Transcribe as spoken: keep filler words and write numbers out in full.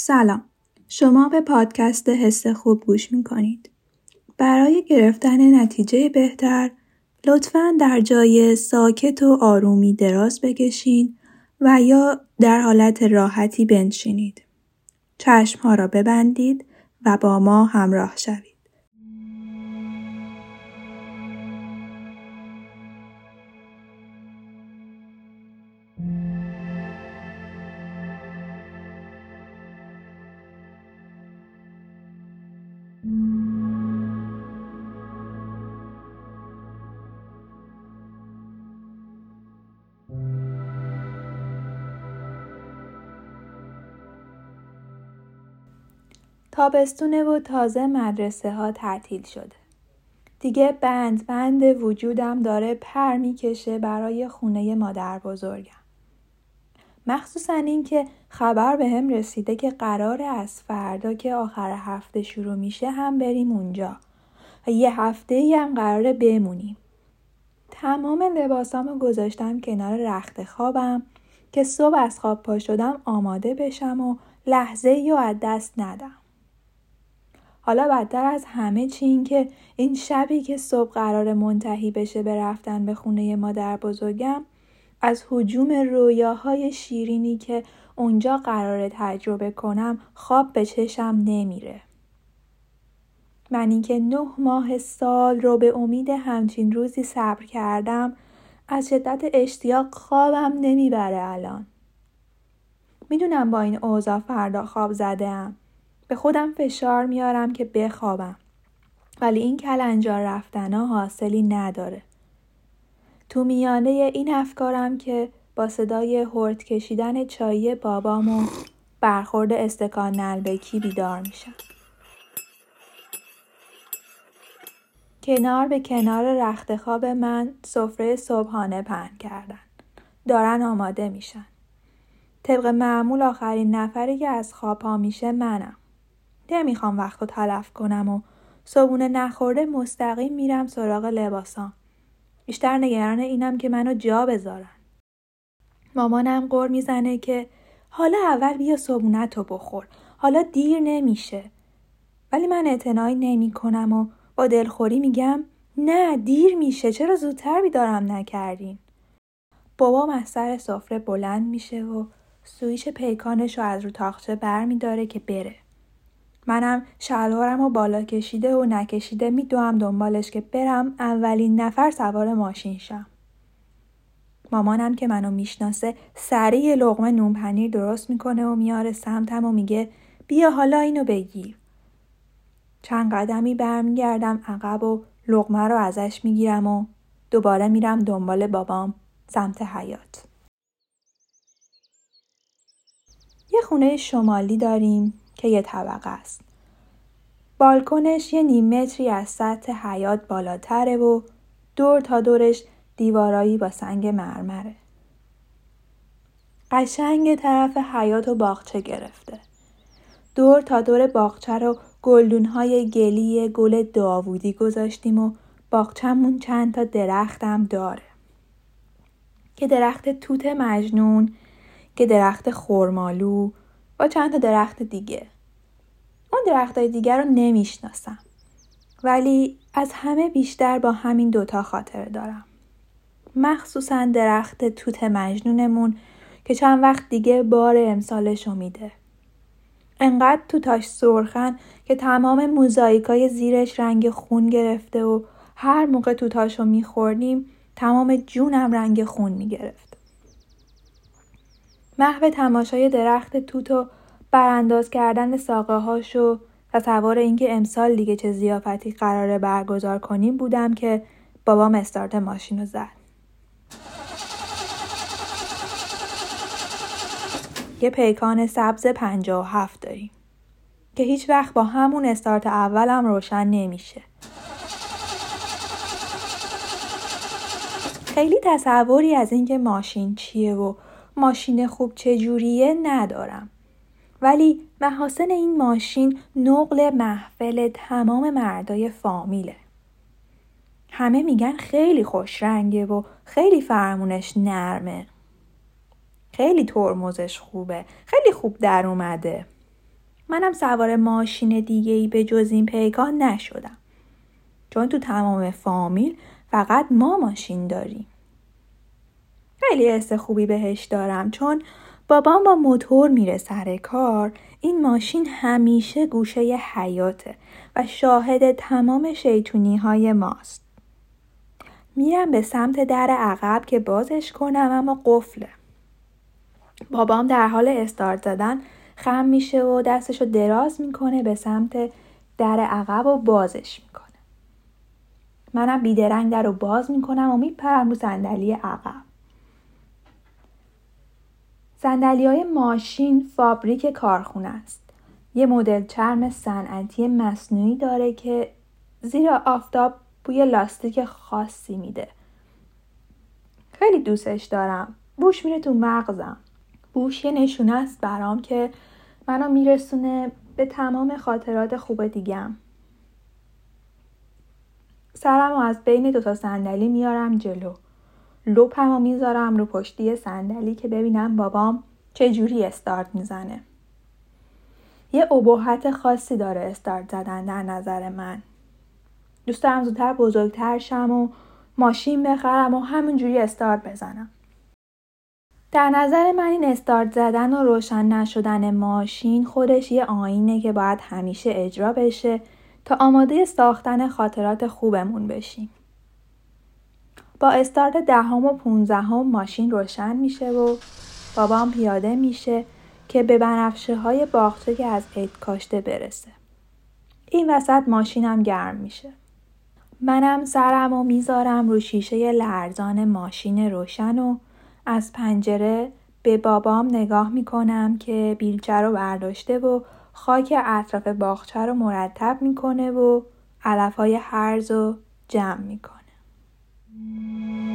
سلام، شما به پادکست حس خوب گوش میکنید. برای گرفتن نتیجه بهتر، لطفاً در جای ساکت و آرومی دراز بکشین و یا در حالت راحتی بنشینید. چشمها را ببندید و با ما همراه شوید. تابستونه و تازه مدرسه ها تعطیل شده. دیگه بند بند وجودم داره پر میکشه برای خونه مادر بزرگم. مخصوصا این که خبر به هم رسیده که قراره از فردا که آخر هفته شروع میشه هم بریم اونجا. یه هفته ای هم قراره بمونیم. تمام لباسامو گذاشتم کنار رخت خوابم که صبح از خواب پا شدم آماده بشم و لحظه ای رو از دست ندم. حالا بدتر از همه چی این که این شبی که صبح قرار منتهی بشه به رفتن به خونه مادر بزرگم، از هجوم رویاهای شیرینی که اونجا قراره تجربه کنم خواب به چشم نمیره. من اینکه نه ماه سال رو به امید همچین روزی صبر کردم، از شدت اشتیاق خوابم نمیبره الان. میدونم با این اوضاع فردا خواب زدم. به خودم فشار میارم که بخوابم. ولی این کلنجار رفتنها حاصلی نداره. تو میانه این افکارم که با صدای هورت کشیدن چایی بابام و برخورد استکان نلبکی بیدار میشم. کنار به کنار رخت خواب من سفره صبحانه پهن کردن. دارن آماده میشن. طبق معمول آخرین نفری که از خواب پا میشه منم. نمیخوام وقت رو تلف کنم و صبحونه نخورده مستقیم میرم سراغ لباسام. بیشتر نگران اینم که منو جا بذارن. مامانم غر میزنه که حالا اول بیا صبحونه تو بخور. حالا دیر نمیشه. ولی من اعتنایی نمی کنم و با دلخوری میگم نه دیر میشه، چرا زودتر بیدارم نکردین؟ بابام از سر سفره بلند میشه و سویچ پیکانش رو از رو تاقچه بر میداره که بره. منم شلوارم رو بالا کشیده و نکشیده میدوم دنبالش که برم اولین نفر سوار ماشین شم. مامانم که منو میشناسه سریع لقمه نون پنیر درست میکنه و میاره سمتم و میگه بیا حالا اینو بگیر. چند قدمی برمیگردم عقب و لقمه رو ازش میگیرم و دوباره میرم دنبال بابام سمت حیاط. یه خونه شمالی داریم که یه طبقه است. بالکنش یه نیم متری از سطح حیاط بالاتره و دور تا دورش دیوارایی با سنگ مرمره. قشنگ طرف حیاط و باغچه گرفته. دور تا دور باغچه رو گلدون‌های گلی گل داوودی گذاشتیم و باغچه‌مون چند تا درختم داره. که درخت توت مجنون، که درخت خرمالو و چند تا درخت دیگه. اون درختای دیگه رو نمیشناسم. ولی از همه بیشتر با همین دوتا خاطر دارم. مخصوصاً درخت توت مجنونمون که چند وقت دیگه بار امسالش رو میده. انقدر توتاش سرخن که تمام موزاییکای زیرش رنگ خون گرفته و هر موقع توتاشو میخوردیم تمام جونم رنگ خون میگرفت. محو تماشای درخت توت و برانداز کردن ساقه هاشو تصور اینکه امسال دیگه چه ضیافتی قراره برگزار کنیم بودم که بابام استارت ماشین رو زد. یه پیکان سبز پنجاه و هفت داریم که هیچ وقت با همون استارت اولم روشن نمیشه. خیلی تصوری از اینکه ماشین چیه و ماشین خوب چجوریه ندارم. ولی محاسن این ماشین نقل محفل تمام مردای فامیله. همه میگن خیلی خوش رنگه و خیلی فرمونش نرمه. خیلی ترمزش خوبه. خیلی خوب در اومده. منم سوار ماشین دیگه‌ای به جز این پیکان نشدم. چون تو تمام فامیل فقط ما ماشین داریم. خیلی حس خوبی بهش دارم چون بابام با موتور میره سر کار. این ماشین همیشه گوشه ی حیاته و شاهد تمام شیطونی های ماست. میرم به سمت در عقب که بازش کنم اما قفله. بابام در حال استارت زدن خم میشه و دستشو دراز میکنه به سمت در عقب و بازش میکنه. منم بیدرنگ در رو باز میکنم و میپرم رو صندلی عقب. صندلی‌های ماشین فابریک کارخونه است. یه مدل چرم صنعتی مصنوعی داره که زیر آفتاب بوی لاستیک خاصی میده. خیلی دوستش دارم. بوش میره تو مغزم. بوش یه نشونه است برام که منو میرسونه به تمام خاطرات خوب دیگم. سرمو از بین دوتا صندلی میارم جلو. لپم رو میذارم رو پشتی صندلی که ببینم بابام چجوری استارت میزنه. یه ابهت خاصی داره استارت زدن در نظر من. دوست دارم زودتر بزرگتر شم و ماشین بخرم و همونجوری استارت بزنم. در نظر من این استارت زدن و روشن نشدن ماشین خودش یه آینه که باید همیشه اجرا بشه تا آماده ساختن خاطرات خوبمون بشیم. با استارت دهم و پونزدهم ماشین روشن میشه و بابام پیاده میشه که به بنفشه های باغچه که از عید کاشته برسه. این وسط ماشینم گرم میشه. منم سرمو میذارم رو شیشه لرزان ماشین روشن و از پنجره به بابام نگاه میکنم که بیلچه رو برداشته و خاک اطراف باغچه رو مرتب میکنه و علفهای هرزو جمع میکنه. Thank you.